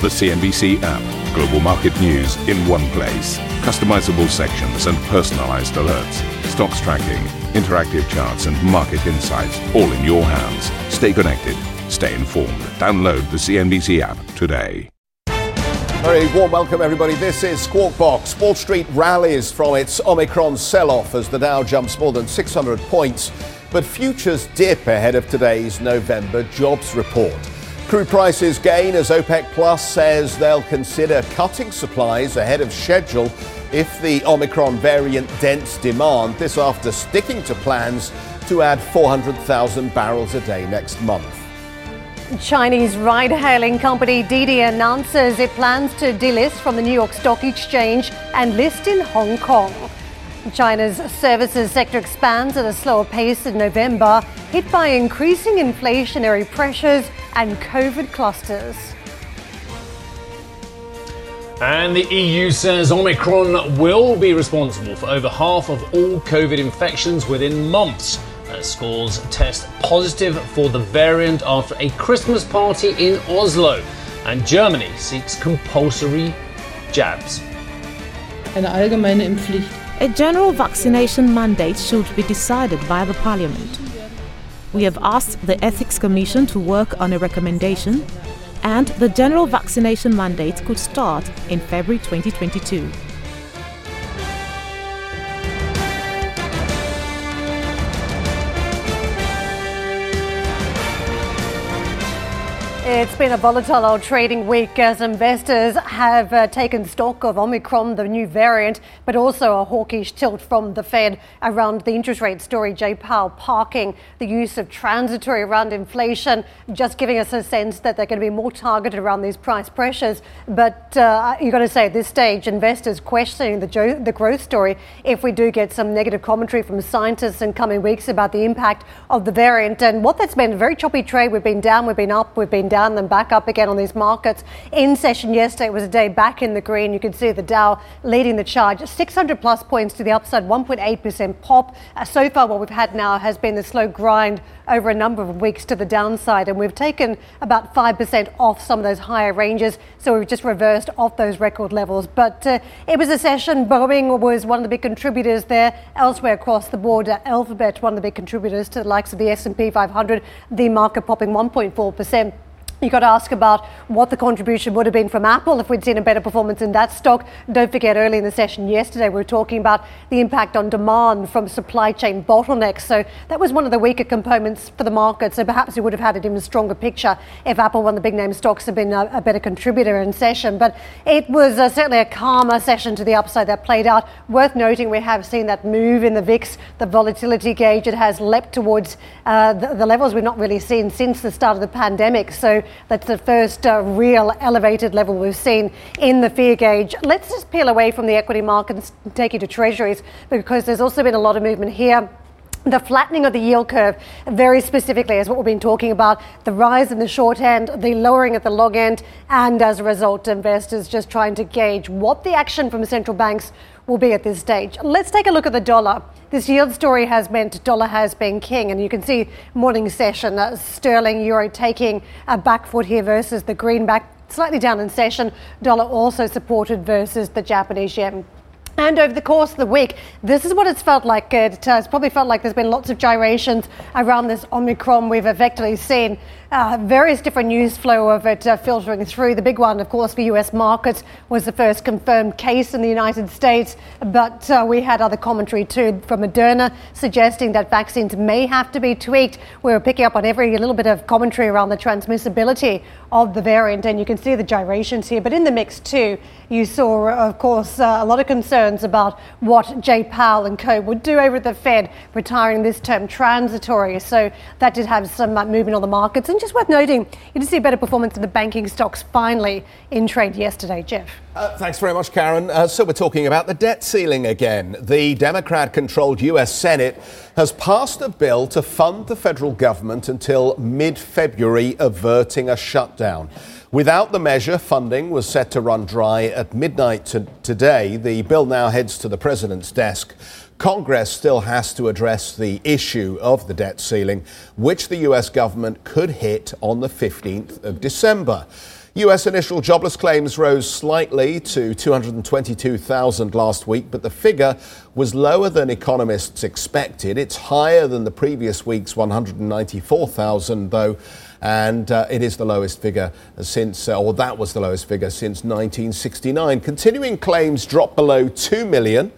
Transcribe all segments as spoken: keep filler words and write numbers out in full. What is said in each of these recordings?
The C N B C app. Global market news in one place. Customizable sections and personalized alerts. Stocks tracking, interactive charts and market insights all in your hands. Stay connected. Stay informed. Download the C N B C app today. Very warm welcome, everybody. This is Squawk Box. Wall Street rallies from its Omicron sell-off as the Dow jumps more than six hundred points. But futures dip ahead of today's November jobs report. Crude prices gain as OPEC Plus says they'll consider cutting supplies ahead of schedule if the Omicron variant dents demand. This after sticking to plans to add four hundred thousand barrels a day next month. Chinese ride-hailing company Didi announces it plans to delist from the New York Stock Exchange and list in Hong Kong. China's services sector expands at a slower pace in November, hit by increasing inflationary pressures and COVID clusters. And the E U says Omicron will be responsible for over half of all COVID infections within months, as scores test positive for the variant after a Christmas party in Oslo. And Germany seeks compulsory jabs. Eine allgemeine Impfpflicht. A general vaccination mandate should be decided by the Parliament. We have asked the Ethics Commission to work on a recommendation, and the general vaccination mandate could start in February twenty twenty-two. It's been a volatile old trading week as investors have uh, taken stock of Omicron, the new variant, but also a hawkish tilt from the Fed around the interest rate story. Jay Powell parking the use of transitory around inflation, just giving us a sense that they're going to be more targeted around these price pressures. But uh, you've got to say at this stage, investors questioning the, jo- the growth story if we do get some negative commentary from scientists in coming weeks about the impact of the variant. And what that's been a very choppy trade. We've been down, we've been up, we've been down. down, then back up again on these markets. In session yesterday, it was a day back in the green. You can see the Dow leading the charge. six hundred plus points to the upside, one point eight percent pop. Uh, so far, what we've had now has been the slow grind over a number of weeks to the downside. And we've taken about five percent off some of those higher ranges. So we've just reversed off those record levels. But uh, it was a session. Boeing was one of the big contributors there. Elsewhere across the board, uh, Alphabet, one of the big contributors to the likes of the S and P five hundred, the market popping one point four percent. You've got to ask about what the contribution would have been from Apple if we'd seen a better performance in that stock. Don't forget, early in the session yesterday, we were talking about the impact on demand from supply chain bottlenecks. So that was one of the weaker components for the market. So perhaps we would have had an even stronger picture if Apple, one of the big name stocks, had been a, a better contributor in session. But it was uh, certainly a calmer session to the upside that played out. Worth noting, we have seen that move in the V I X, the volatility gauge. It has leapt towards uh, the, the levels we've not really seen since the start of the pandemic. So that's the first uh, real elevated level we've seen in the fear gauge. Let's just peel away from the equity markets and take you to treasuries, because there's also been a lot of movement here. The flattening of the yield curve, very specifically, is what we've been talking about. The rise in the short end, the lowering at the long end, and as a result, investors just trying to gauge what the action from central banks will be at this stage. Let's take a look at the dollar. This yield story has meant dollar has been king, and you can see morning session, uh, sterling, euro taking a back foot here versus the greenback, slightly down in session. Dollar also supported versus the Japanese yen. And over the course of the week, this is what it's felt like. It has probably felt like there's been lots of gyrations around this Omicron. We've effectively seen uh, various different news flow of it uh, filtering through. The big one, of course, for U S markets was the first confirmed case in the United States. But uh, we had other commentary, too, from Moderna suggesting that vaccines may have to be tweaked. We were picking up on every little bit of commentary around the transmissibility of the variant. And you can see the gyrations here. But in the mix, too, you saw, of course, uh, a lot of concern about what Jay Powell and co would do over at the Fed, retiring this term transitory. So that did have some movement on the markets. And just worth noting, you did see a better performance in the banking stocks finally in trade yesterday. Jeff. Uh, thanks very much, Karen. Uh, so we're talking about the debt ceiling again. The Democrat-controlled U S Senate has passed a bill to fund the federal government until mid-February, averting a shutdown. Without the measure, funding was set to run dry at midnight to today. The bill now heads to the president's desk. Congress still has to address the issue of the debt ceiling, which the U S government could hit on the fifteenth of December. U S initial jobless claims rose slightly to two hundred twenty-two thousand last week, but the figure was lower than economists expected. It's higher than the previous week's one hundred ninety-four thousand, though, and uh, it is the lowest figure since, uh, or that was the lowest figure since nineteen sixty-nine. Continuing claims dropped below two million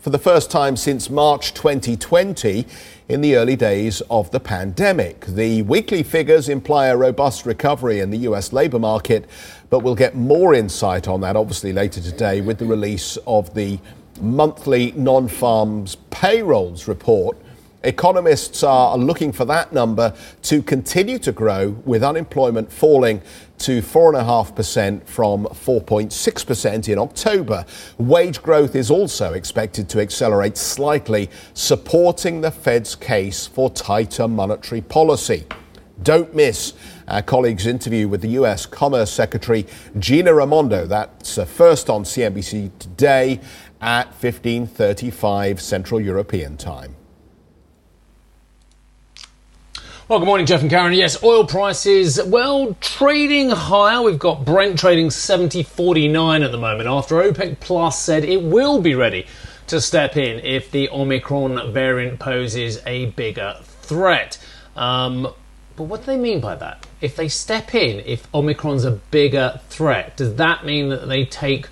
for the first time since March twenty twenty in the early days of the pandemic. The weekly figures imply a robust recovery in the U S labor market, but we'll get more insight on that, obviously, later today with the release of the monthly non-farms payrolls report. Economists are looking for that number to continue to grow, with unemployment falling to four point five percent from four point six percent in October. Wage growth is also expected to accelerate slightly, supporting the Fed's case for tighter monetary policy. Don't miss our colleagues' interview with the U S Commerce Secretary Gina Raimondo. That's first on C N B C today at fifteen thirty-five Central European Time. Well, good morning, Jeff and Karen. Yes, oil prices, well, trading higher. We've got Brent trading seventy forty-nine at the moment after OPEC Plus said it will be ready to step in if the Omicron variant poses a bigger threat. Um, but what do they mean by that? If they step in, if Omicron's a bigger threat, does that mean that they take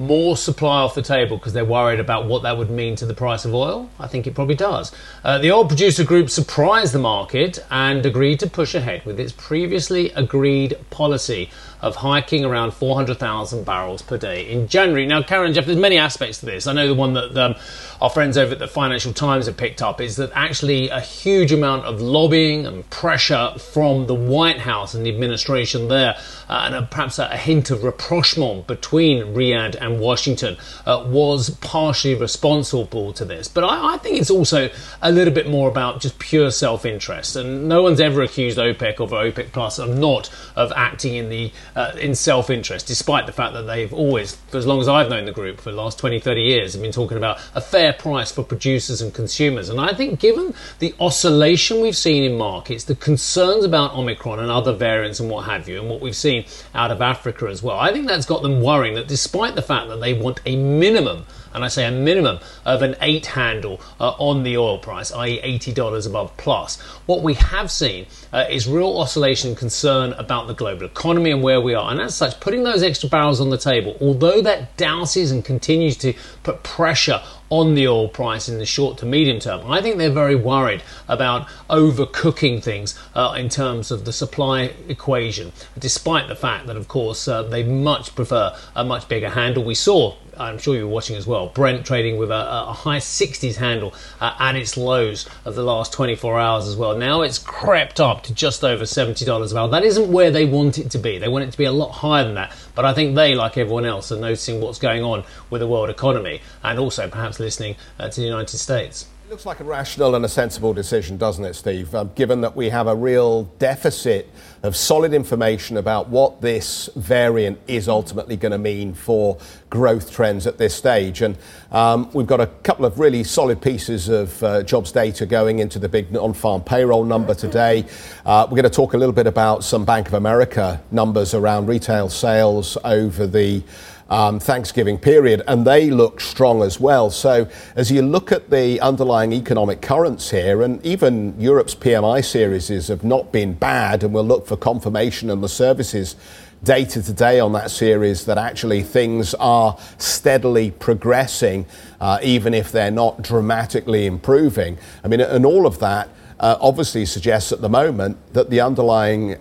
more supply off the table because they're worried about what that would mean to the price of oil? I think it probably does. Uh, the oil producer group surprised the market and agreed to push ahead with its previously agreed policy of hiking around four hundred thousand barrels per day in January. Now, Karen, Jeff, there's many aspects to this. I know the one that um, our friends over at the Financial Times have picked up is that actually a huge amount of lobbying and pressure from the White House and the administration there, uh, and a, perhaps a, a hint of rapprochement between Riyadh and Washington uh, was partially responsible to this. But I, I think it's also a little bit more about just pure self-interest. And no one's ever accused OPEC or OPEC Plus of not of acting in the Uh, in self-interest, despite the fact that they've always, for as long as I've known the group, for the last twenty, thirty years, have been talking about a fair price for producers and consumers. And I think given the oscillation we've seen in markets, the concerns about Omicron and other variants and what have you, and what we've seen out of Africa as well, I think that's got them worrying that despite the fact that they want a minimum, and I say a minimum, of an eight handle uh, on the oil price, that is eighty dollars above plus, what we have seen uh, is real oscillation and concern about the global economy and where we are, and as such, putting those extra barrels on the table, although that douses and continues to put pressure on the oil price in the short to medium term, I think they're very worried about overcooking things uh, in terms of the supply equation, despite the fact that, of course, uh, they much prefer a much bigger handle. We saw, I'm sure you were watching as well, Brent trading with a, a high sixties handle uh, at its lows of the last twenty-four hours as well. Now it's crept up to just over seventy dollars a barrel. That isn't where they want it to be. They want it to be a lot higher than that. But I think they, like everyone else, are noticing what's going on with the world economy and also perhaps listening uh, to the United States. It looks like a rational and a sensible decision, doesn't it, Steve? Um, given that we have a real deficit of solid information about what this variant is ultimately going to mean for growth trends at this stage. And um, we've got a couple of really solid pieces of uh, jobs data going into the big on-farm payroll number today. Uh, we're going to talk a little bit about some Bank of America numbers around retail sales over the Um, Thanksgiving period, and they look strong as well. So as you look at the underlying economic currents here, and even Europe's P M I series have not been bad, and we'll look for confirmation and the services data today on that series that actually things are steadily progressing, uh, even if they're not dramatically improving. I mean, and all of that Uh, obviously suggests at the moment that the underlying uh,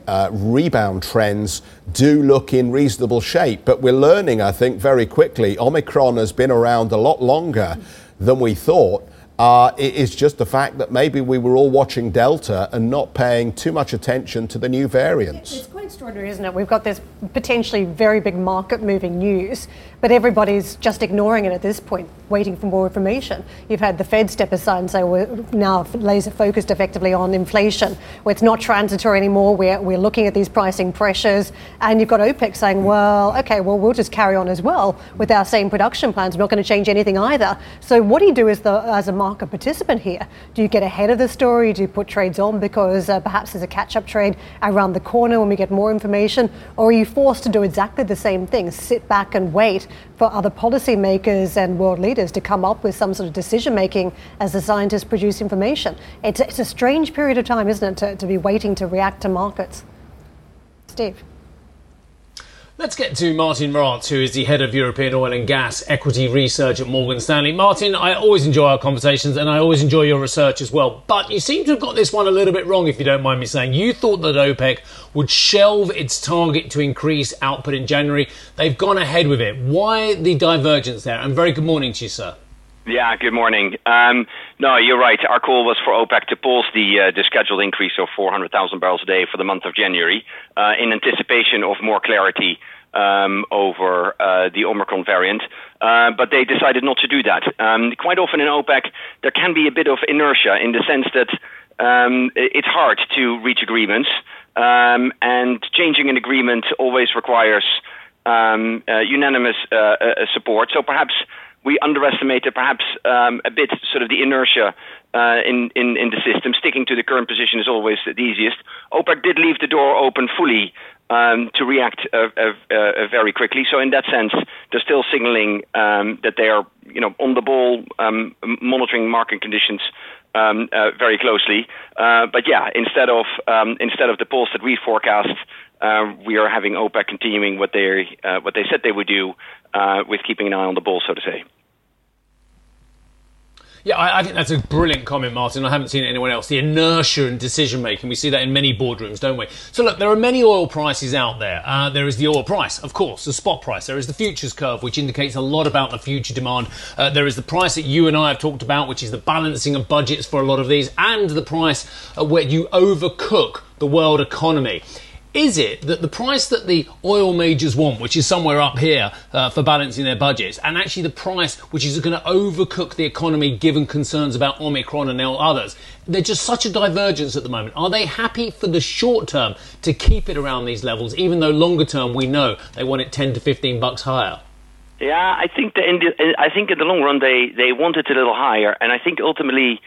rebound trends do look in reasonable shape. But we're learning, I think, very quickly, Omicron has been around a lot longer than we thought. Uh, it's just the fact that maybe we were all watching Delta and not paying too much attention to the new variants. It's quite extraordinary, isn't it? We've got this potentially very big market-moving news, but everybody's just ignoring it at this point, waiting for more information. You've had the Fed step aside and say we're now laser-focused effectively on inflation, where it's not transitory anymore, we're, we're looking at these pricing pressures, and you've got OPEC saying, well, OK, well, we'll just carry on as well with our same production plans, we're not going to change anything either. So what do you do as, the, as a market? market participant here? Do you get ahead of the story? Do you put trades on because uh, perhaps there's a catch-up trade around the corner when we get more information? Or are you forced to do exactly the same thing, sit back and wait for other policymakers and world leaders to come up with some sort of decision-making as the scientists produce information? It's, it's a strange period of time, isn't it, to, to be waiting to react to markets? Steve? Let's get to Martin Ratz, who is the head of European oil and gas equity research at Morgan Stanley. Martin, I always enjoy our conversations and I always enjoy your research as well. But you seem to have got this one a little bit wrong, if you don't mind me saying. You thought that OPEC would shelve its target to increase output in January. They've gone ahead with it. Why the divergence there? And very good morning to you, sir. Yeah, good morning. Um, no, you're right. Our call was for OPEC to pause the uh, the scheduled increase of four hundred thousand barrels a day for the month of January uh, in anticipation of more clarity um, over uh, the Omicron variant. Uh, but they decided not to do that. Um, quite often in OPEC, there can be a bit of inertia in the sense that um, it's hard to reach agreements. Um, and changing an agreement always requires um, uh, unanimous uh, uh, support. So perhaps we underestimated perhaps um, a bit sort of the inertia uh, in, in, in the system. Sticking to the current position is always the easiest. OPEC did leave the door open fully um, to react uh, uh, uh, very quickly. So in that sense, they're still signaling um, that they are, you know, on the ball, um, monitoring market conditions um, uh, very closely. Uh, but yeah, instead of um, instead of the pulse that we forecast, uh, we are having OPEC continuing what they uh, what they said they would do, uh, with keeping an eye on the ball, so to say. Yeah, I, I think that's a brilliant comment, Martin. I haven't seen it anywhere else. The inertia and decision-making. We see that in many boardrooms, don't we? So, look, there are many oil prices out there. Uh, there is the oil price, of course, the spot price. There is the futures curve, which indicates a lot about the future demand. Uh, there is the price that you and I have talked about, which is the balancing of budgets for a lot of these, and the price uh, where you overcook the world economy. Is it that the price that the oil majors want, which is somewhere up here uh, for balancing their budgets, and actually the price which is going to overcook the economy given concerns about Omicron and now others, they're just such a divergence at the moment? Are they happy for the short term to keep it around these levels, even though longer term we know they want it ten to fifteen bucks higher? Yeah, I think the, in the, I think in the long run they, they want it a little higher, and I think ultimately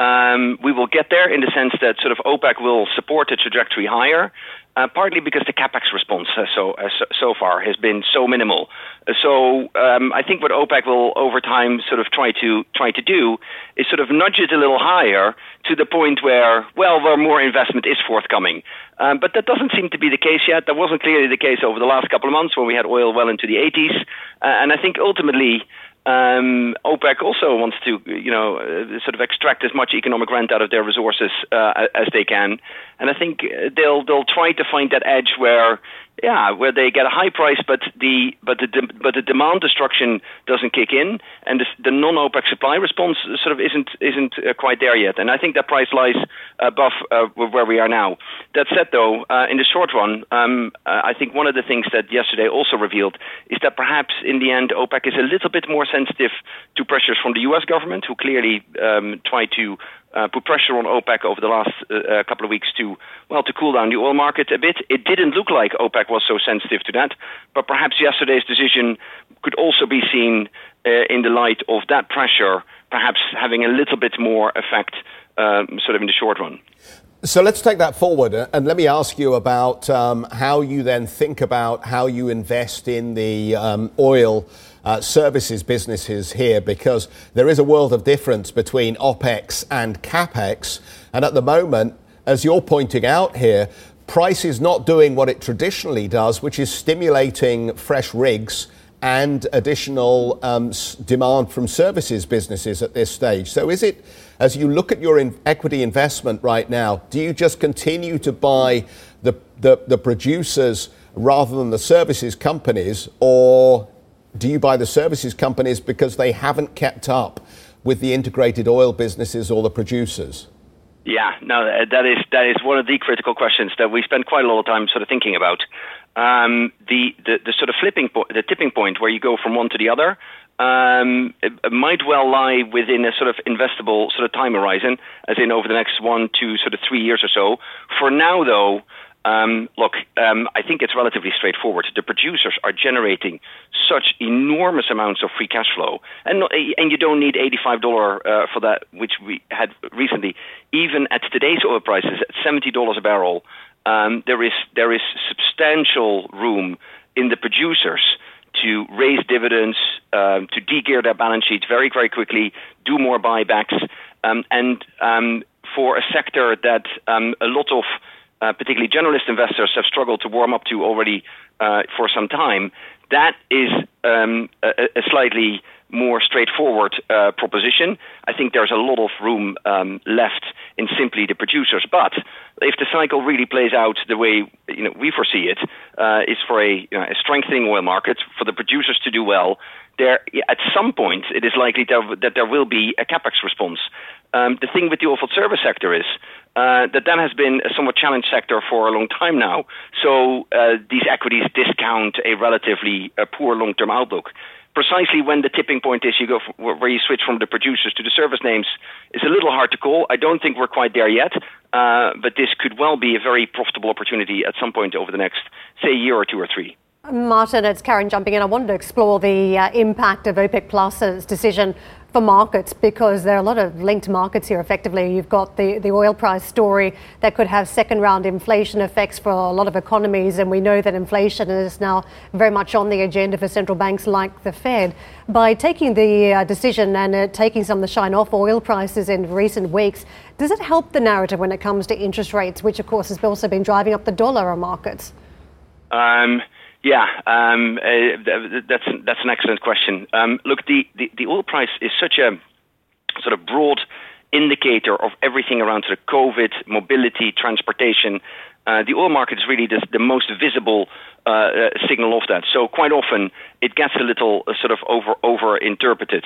um, we will get there in the sense that sort of OPEC will support the trajectory higher. Uh, partly because the capex response uh, so, uh, so so far has been so minimal. Uh, so um, I think what OPEC will over time sort of try to try to do is sort of nudge it a little higher to the point where, well, where more investment is forthcoming. Um, but that doesn't seem to be the case yet. That wasn't clearly the case over the last couple of months when we had oil well into the eighties. Uh, and I think ultimately Um, OPEC also wants to, you know, uh, sort of extract as much economic rent out of their resources uh, as they can, and I think they'll they'll try to find that edge where, yeah, where they get a high price, but the but the de- but the demand destruction doesn't kick in, and the, the non-OPEC supply response sort of isn't isn't uh, quite there yet. And I think that price lies above uh, where we are now. That said, though, uh, in the short run, um, uh, I think one of the things that yesterday also revealed is that perhaps in the end OPEC is a little bit more sensitive to pressures from the U S government, who clearly um, try to Uh, put pressure on OPEC over the last uh, couple of weeks to, well, to cool down the oil market a bit. It didn't look like OPEC was so sensitive to that, but perhaps yesterday's decision could also be seen uh, in the light of that pressure, perhaps having a little bit more effect um, sort of in the short run. So let's take that forward, and let me ask you about um, how you then think about how you invest in the um, oil Uh, services businesses here, because there is a world of difference between OPEX and CAPEX. And at the moment, as you're pointing out here, price is not doing what it traditionally does, which is stimulating fresh rigs and additional um, s- demand from services businesses at this stage. So is it, as you look at your in- equity investment right now, do you just continue to buy the, the, the producers rather than the services companies, or do you buy the services companies because they haven't kept up with the integrated oil businesses or the producers? Yeah, no, that is that is one of the critical questions that we spend quite a lot of time sort of thinking about. Um, the, the the sort of flipping po- the tipping point where you go from one to the other um, it, it might well lie within a sort of investable sort of time horizon, as in over the next one, two, sort of three years or so. For now, though, Um, look, um, I think it's relatively straightforward. The producers are generating such enormous amounts of free cash flow, and and you don't need eighty-five dollars uh, for that, which we had recently. Even at today's oil prices, at seventy dollars a barrel, um, there is there is substantial room in the producers to raise dividends, um, to de-gear their balance sheets very, very quickly, do more buybacks, um, and um, for a sector that um, a lot of Uh, particularly generalist investors have struggled to warm up to already uh, for some time, that is um, a, a slightly more straightforward uh, proposition. I think there's a lot of room um, left in simply the producers. But if the cycle really plays out the way you know we foresee it, uh, is for a, you know, a strengthening oil market, for the producers to do well, there at some point it is likely that there will be a capex response. Um, the thing with the oilfield service sector is uh, that that has been a somewhat challenged sector for a long time now. So uh, these equities discount a relatively uh, poor long-term outlook. Precisely when the tipping point is, you go from, where you switch from the producers to the service names, is a little hard to call. I don't think we're quite there yet, uh, but this could well be a very profitable opportunity at some point over the next, say, year or two or three. Martin, it's Karen jumping in. I wanted to explore the uh, impact of OPEC Plus's decision for markets, because there are a lot of linked markets here. Effectively, you've got the, the oil price story that could have second round inflation effects for a lot of economies, and we know that inflation is now very much on the agenda for central banks like the Fed. By taking the uh, decision and uh, taking some of the shine off oil prices in recent weeks, does it help the narrative when it comes to interest rates, which of course has also been driving up the dollar markets? Um. Yeah, um, uh, that's that's an excellent question. Um, look, the, the, the oil price is such a sort of broad indicator of everything around sort of COVID, mobility, transportation. Uh, the oil market is really the, the most visible uh, uh, signal of that. So quite often it gets a little uh, sort of over over interpreted.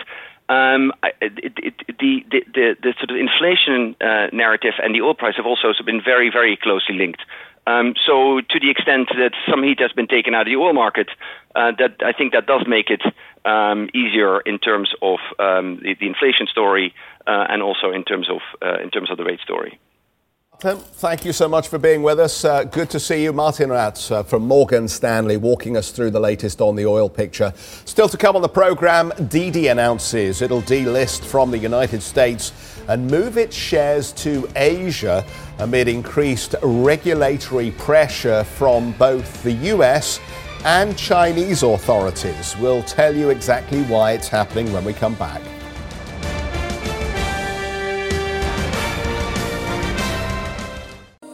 Um, it, it, the, the, the, the sort of inflation uh, narrative and the oil price have also been very, very closely linked. Um, so to the extent that some heat has been taken out of the oil market, uh, that I think that does make it um, easier in terms of um, the, the inflation story uh, and also in terms of uh, in terms of the rate story. Tim, thank you so much for being with us. Uh, good to see you. Martin Ratz uh, from Morgan Stanley, walking us through the latest on the oil picture. Still to come on the programme, Didi announces it'll delist from the United States and move its shares to Asia amid increased regulatory pressure from both the U S and Chinese authorities. We'll tell you exactly why it's happening when we come back.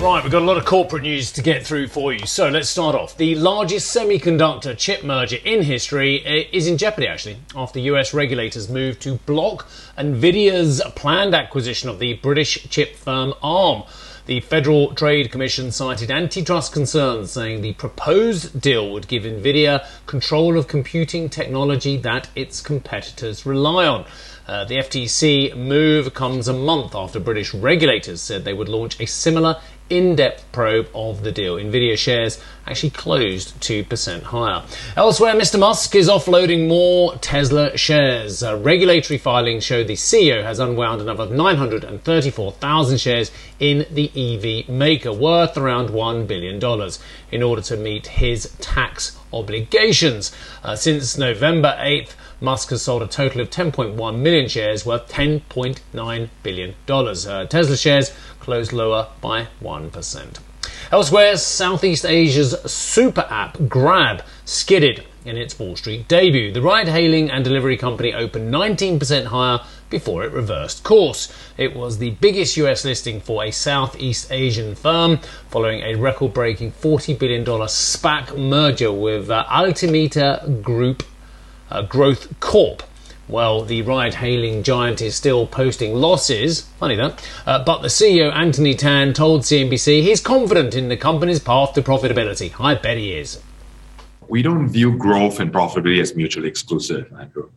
Right, we've got a lot of corporate news to get through for you. So let's start off. The largest semiconductor chip merger in history is in jeopardy, actually, after U S regulators moved to block NVIDIA's planned acquisition of the British chip firm Arm. The Federal Trade Commission cited antitrust concerns, saying the proposed deal would give NVIDIA control of computing technology that its competitors rely on. Uh, the F T C move comes a month after British regulators said they would launch a similar in-depth probe of the deal. NVIDIA shares actually closed two percent higher. Elsewhere, Mister Musk is offloading more Tesla shares. Uh, regulatory filings show the C E O has unwound another nine hundred thirty-four thousand shares in the E V maker, worth around one billion dollars, in order to meet his tax obligations. Uh, since November eighth, Musk has sold a total of ten point one million shares worth ten point nine billion dollars. Uh, Tesla shares closed lower by one percent. Elsewhere, Southeast Asia's super app Grab skidded in its Wall Street debut. The ride-hailing and delivery company opened nineteen percent higher before it reversed course. It was the biggest U S listing for a Southeast Asian firm, following a record-breaking forty billion dollars SPAC merger with uh, Altimeter Group Uh, Growth Corp, Well, the ride-hailing giant is still posting losses, funny that, uh, but the C E O Anthony Tan told C N B C he's confident in the company's path to profitability. I bet he is. We don't view growth and profitability as mutually exclusive, Andrew.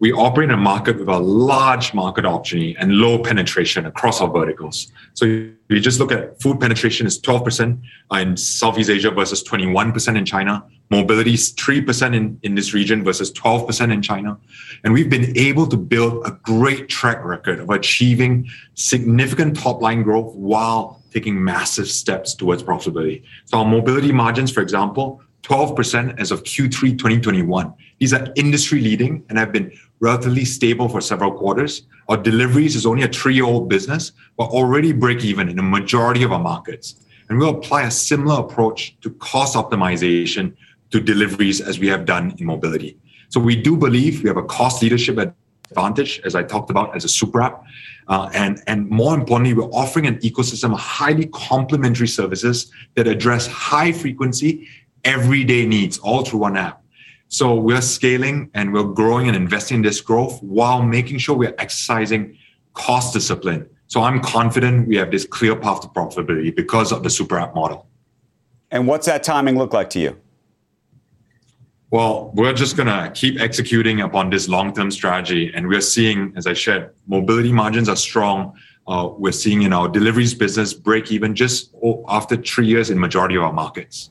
We operate in a market with a large market opportunity and low penetration across our verticals. So if you just look at food penetration is twelve percent in Southeast Asia versus twenty-one percent in China. Mobility is three percent in, in this region versus twelve percent in China. And we've been able to build a great track record of achieving significant top-line growth while taking massive steps towards profitability. So our mobility margins, for example, twelve percent as of Q three twenty twenty-one. These are industry leading and have been relatively stable for several quarters. Our deliveries is only a three-year-old business, but already break even in a majority of our markets. And we'll apply a similar approach to cost optimization to deliveries as we have done in mobility. So we do believe we have a cost leadership advantage, as I talked about, as a super app. Uh, and, and more importantly, we're offering an ecosystem of highly complementary services that address high-frequency everyday needs all through one app. So we're scaling and we're growing and investing in this growth while making sure we're exercising cost discipline. So I'm confident we have this clear path to profitability because of the super app model. And what's that timing look like to you? Well, we're just going to keep executing upon this long-term strategy. And we're seeing, as I shared, mobility margins are strong. Uh, we're seeing in our deliveries business break even just after three years in majority of our markets.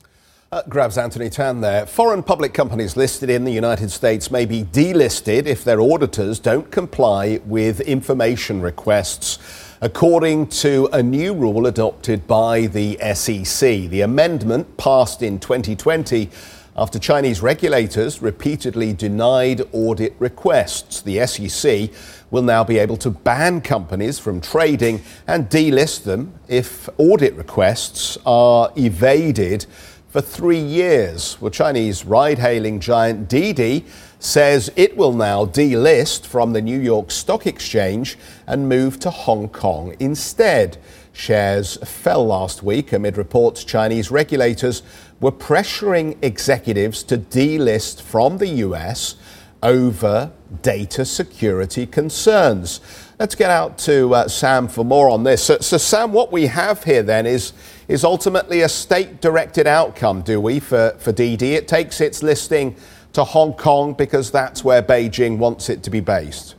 Uh, grabs Anthony Tan there. Foreign public companies listed in the United States may be delisted if their auditors don't comply with information requests, according to a new rule adopted by the S E C. The amendment passed in twenty twenty after Chinese regulators repeatedly denied audit requests. The S E C will now be able to ban companies from trading and delist them if audit requests are evaded for three years. Well, Chinese ride-hailing giant Didi says it will now delist from the New York Stock Exchange and move to Hong Kong instead. Shares fell last week amid reports Chinese regulators were pressuring executives to delist from the U S over data security concerns. Let's get out to uh, Sam for more on this. So, so, Sam, what we have here then is is ultimately a state-directed outcome, do we, for, for Didi? It takes its listing to Hong Kong because that's where Beijing wants it to be based.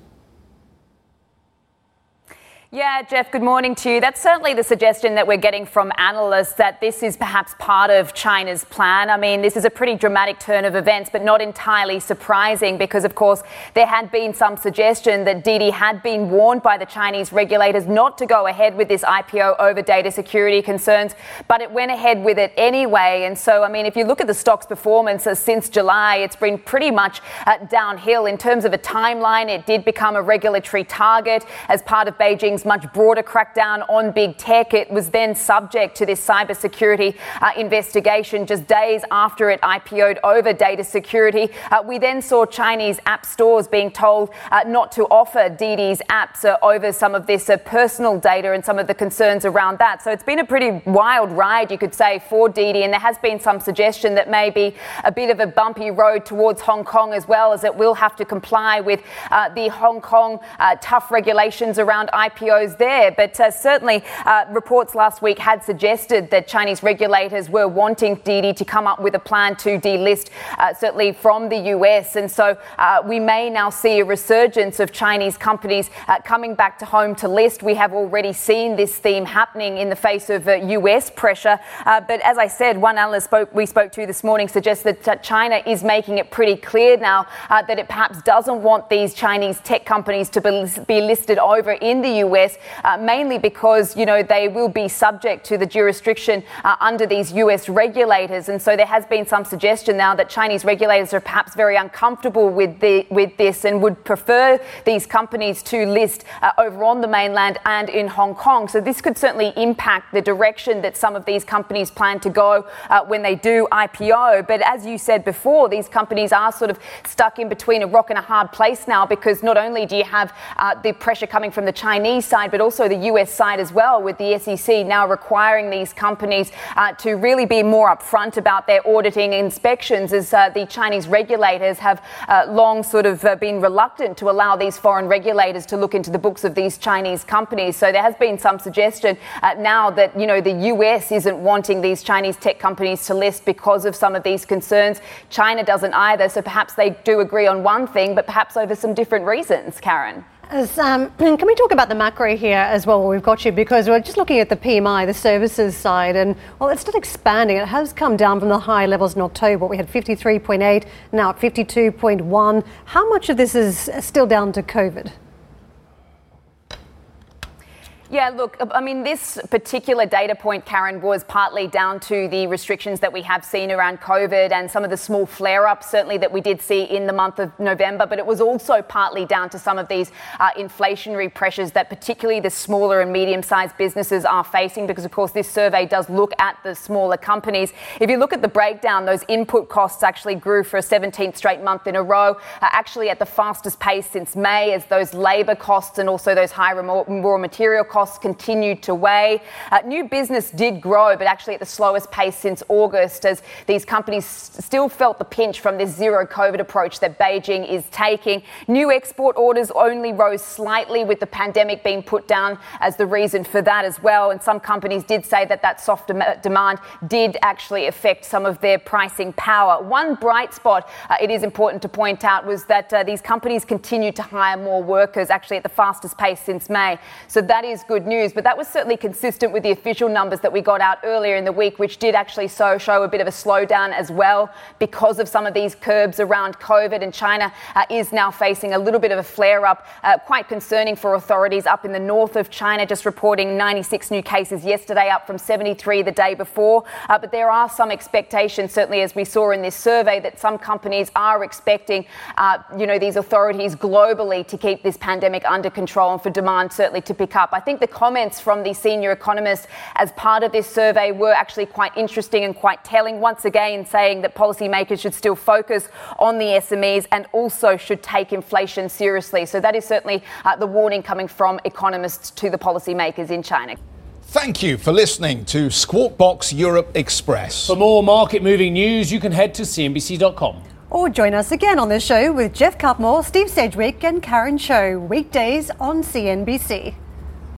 Yeah, Jeff, good morning to you. That's certainly the suggestion that we're getting from analysts, that this is perhaps part of China's plan. I mean, this is a pretty dramatic turn of events, but not entirely surprising because, of course, there had been some suggestion that Didi had been warned by the Chinese regulators not to go ahead with this I P O over data security concerns, but it went ahead with it anyway. And so, I mean, if you look at the stock's performance uh, since July, it's been pretty much uh, downhill. In terms of a timeline, it did become a regulatory target as part of Beijing's much broader crackdown on big tech. It was then subject to this cybersecurity uh, investigation just days after it I P O'd over data security. Uh, we then saw Chinese app stores being told uh, not to offer Didi's apps uh, over some of this uh, personal data and some of the concerns around that. So it's been a pretty wild ride, you could say, for Didi. And there has been some suggestion that maybe a bit of a bumpy road towards Hong Kong as well, as it will have to comply with uh, the Hong Kong uh, tough regulations around I P O there. But uh, certainly uh, reports last week had suggested that Chinese regulators were wanting Didi to come up with a plan to delist uh, certainly from the U S. And so uh, we may now see a resurgence of Chinese companies uh, coming back to home to list. We have already seen this theme happening in the face of uh, U S pressure. Uh, but as I said, one analyst spoke, we spoke to this morning suggests that China is making it pretty clear now uh, that it perhaps doesn't want these Chinese tech companies to be listed over in the U S. Uh, mainly because, you know, they will be subject to the jurisdiction uh, under these U S regulators. And so there has been some suggestion now that Chinese regulators are perhaps very uncomfortable with the with this and would prefer these companies to list uh, over on the mainland and in Hong Kong. So this could certainly impact the direction that some of these companies plan to go uh, when they do I P O. But as you said before, these companies are sort of stuck in between a rock and a hard place now, because not only do you have uh, the pressure coming from the Chinese Chinese side, but also the U S side as well, with the S E C now requiring these companies uh, to really be more upfront about their auditing inspections, as uh, the Chinese regulators have uh, long sort of uh, been reluctant to allow these foreign regulators to look into the books of these Chinese companies. So there has been some suggestion uh, now that, you know, the U S isn't wanting these Chinese tech companies to list because of some of these concerns. China doesn't either. So perhaps they do agree on one thing, but perhaps over some different reasons, Karen. As, um, can we talk about the macro here as well? We've got you, because we're just looking at the P M I, the services side, and well, it's still expanding. It has come down from the high levels in October. We had fifty-three point eight, now at fifty-two point one. How much of this is still down to COVID? Yeah, look, I mean, this particular data point, Karen, was partly down to the restrictions that we have seen around COVID and some of the small flare-ups, certainly, that we did see in the month of November. But it was also partly down to some of these uh, inflationary pressures that particularly the smaller and medium-sized businesses are facing, because, of course, this survey does look at the smaller companies. If you look at the breakdown, those input costs actually grew for a seventeenth straight month in a row, uh, actually at the fastest pace since May, as those labour costs and also those high raw material costs costs continued to weigh. Uh, new business did grow, but actually at the slowest pace since August, as these companies s- still felt the pinch from this zero-COVID approach that Beijing is taking. New export orders only rose slightly, with the pandemic being put down as the reason for that as well. And some companies did say that that soft dem- demand did actually affect some of their pricing power. One bright spot, uh, it is important to point out, was that uh, these companies continued to hire more workers, actually at the fastest pace since May. So that is good news, but that was certainly consistent with the official numbers that we got out earlier in the week, which did actually so show a bit of a slowdown as well because of some of these curbs around COVID. And China uh, is now facing a little bit of a flare-up, uh, quite concerning for authorities up in the north of China, just reporting ninety-six new cases yesterday, up from seventy-three the day before. Uh, but there are some expectations, certainly as we saw in this survey, that some companies are expecting, uh, you know, these authorities globally to keep this pandemic under control and for demand certainly to pick up. I think the comments from the senior economists as part of this survey were actually quite interesting and quite telling, once again saying that policymakers should still focus on the S M Es and also should take inflation seriously. So that is certainly uh, the warning coming from economists to the policymakers in China. Thank you for listening to Squawk Box Europe Express. For more market-moving news, you can head to C N B C dot com. Or join us again on this show with Jeff Cutmore, Steve Sedgwick and Karen Cho, weekdays on C N B C.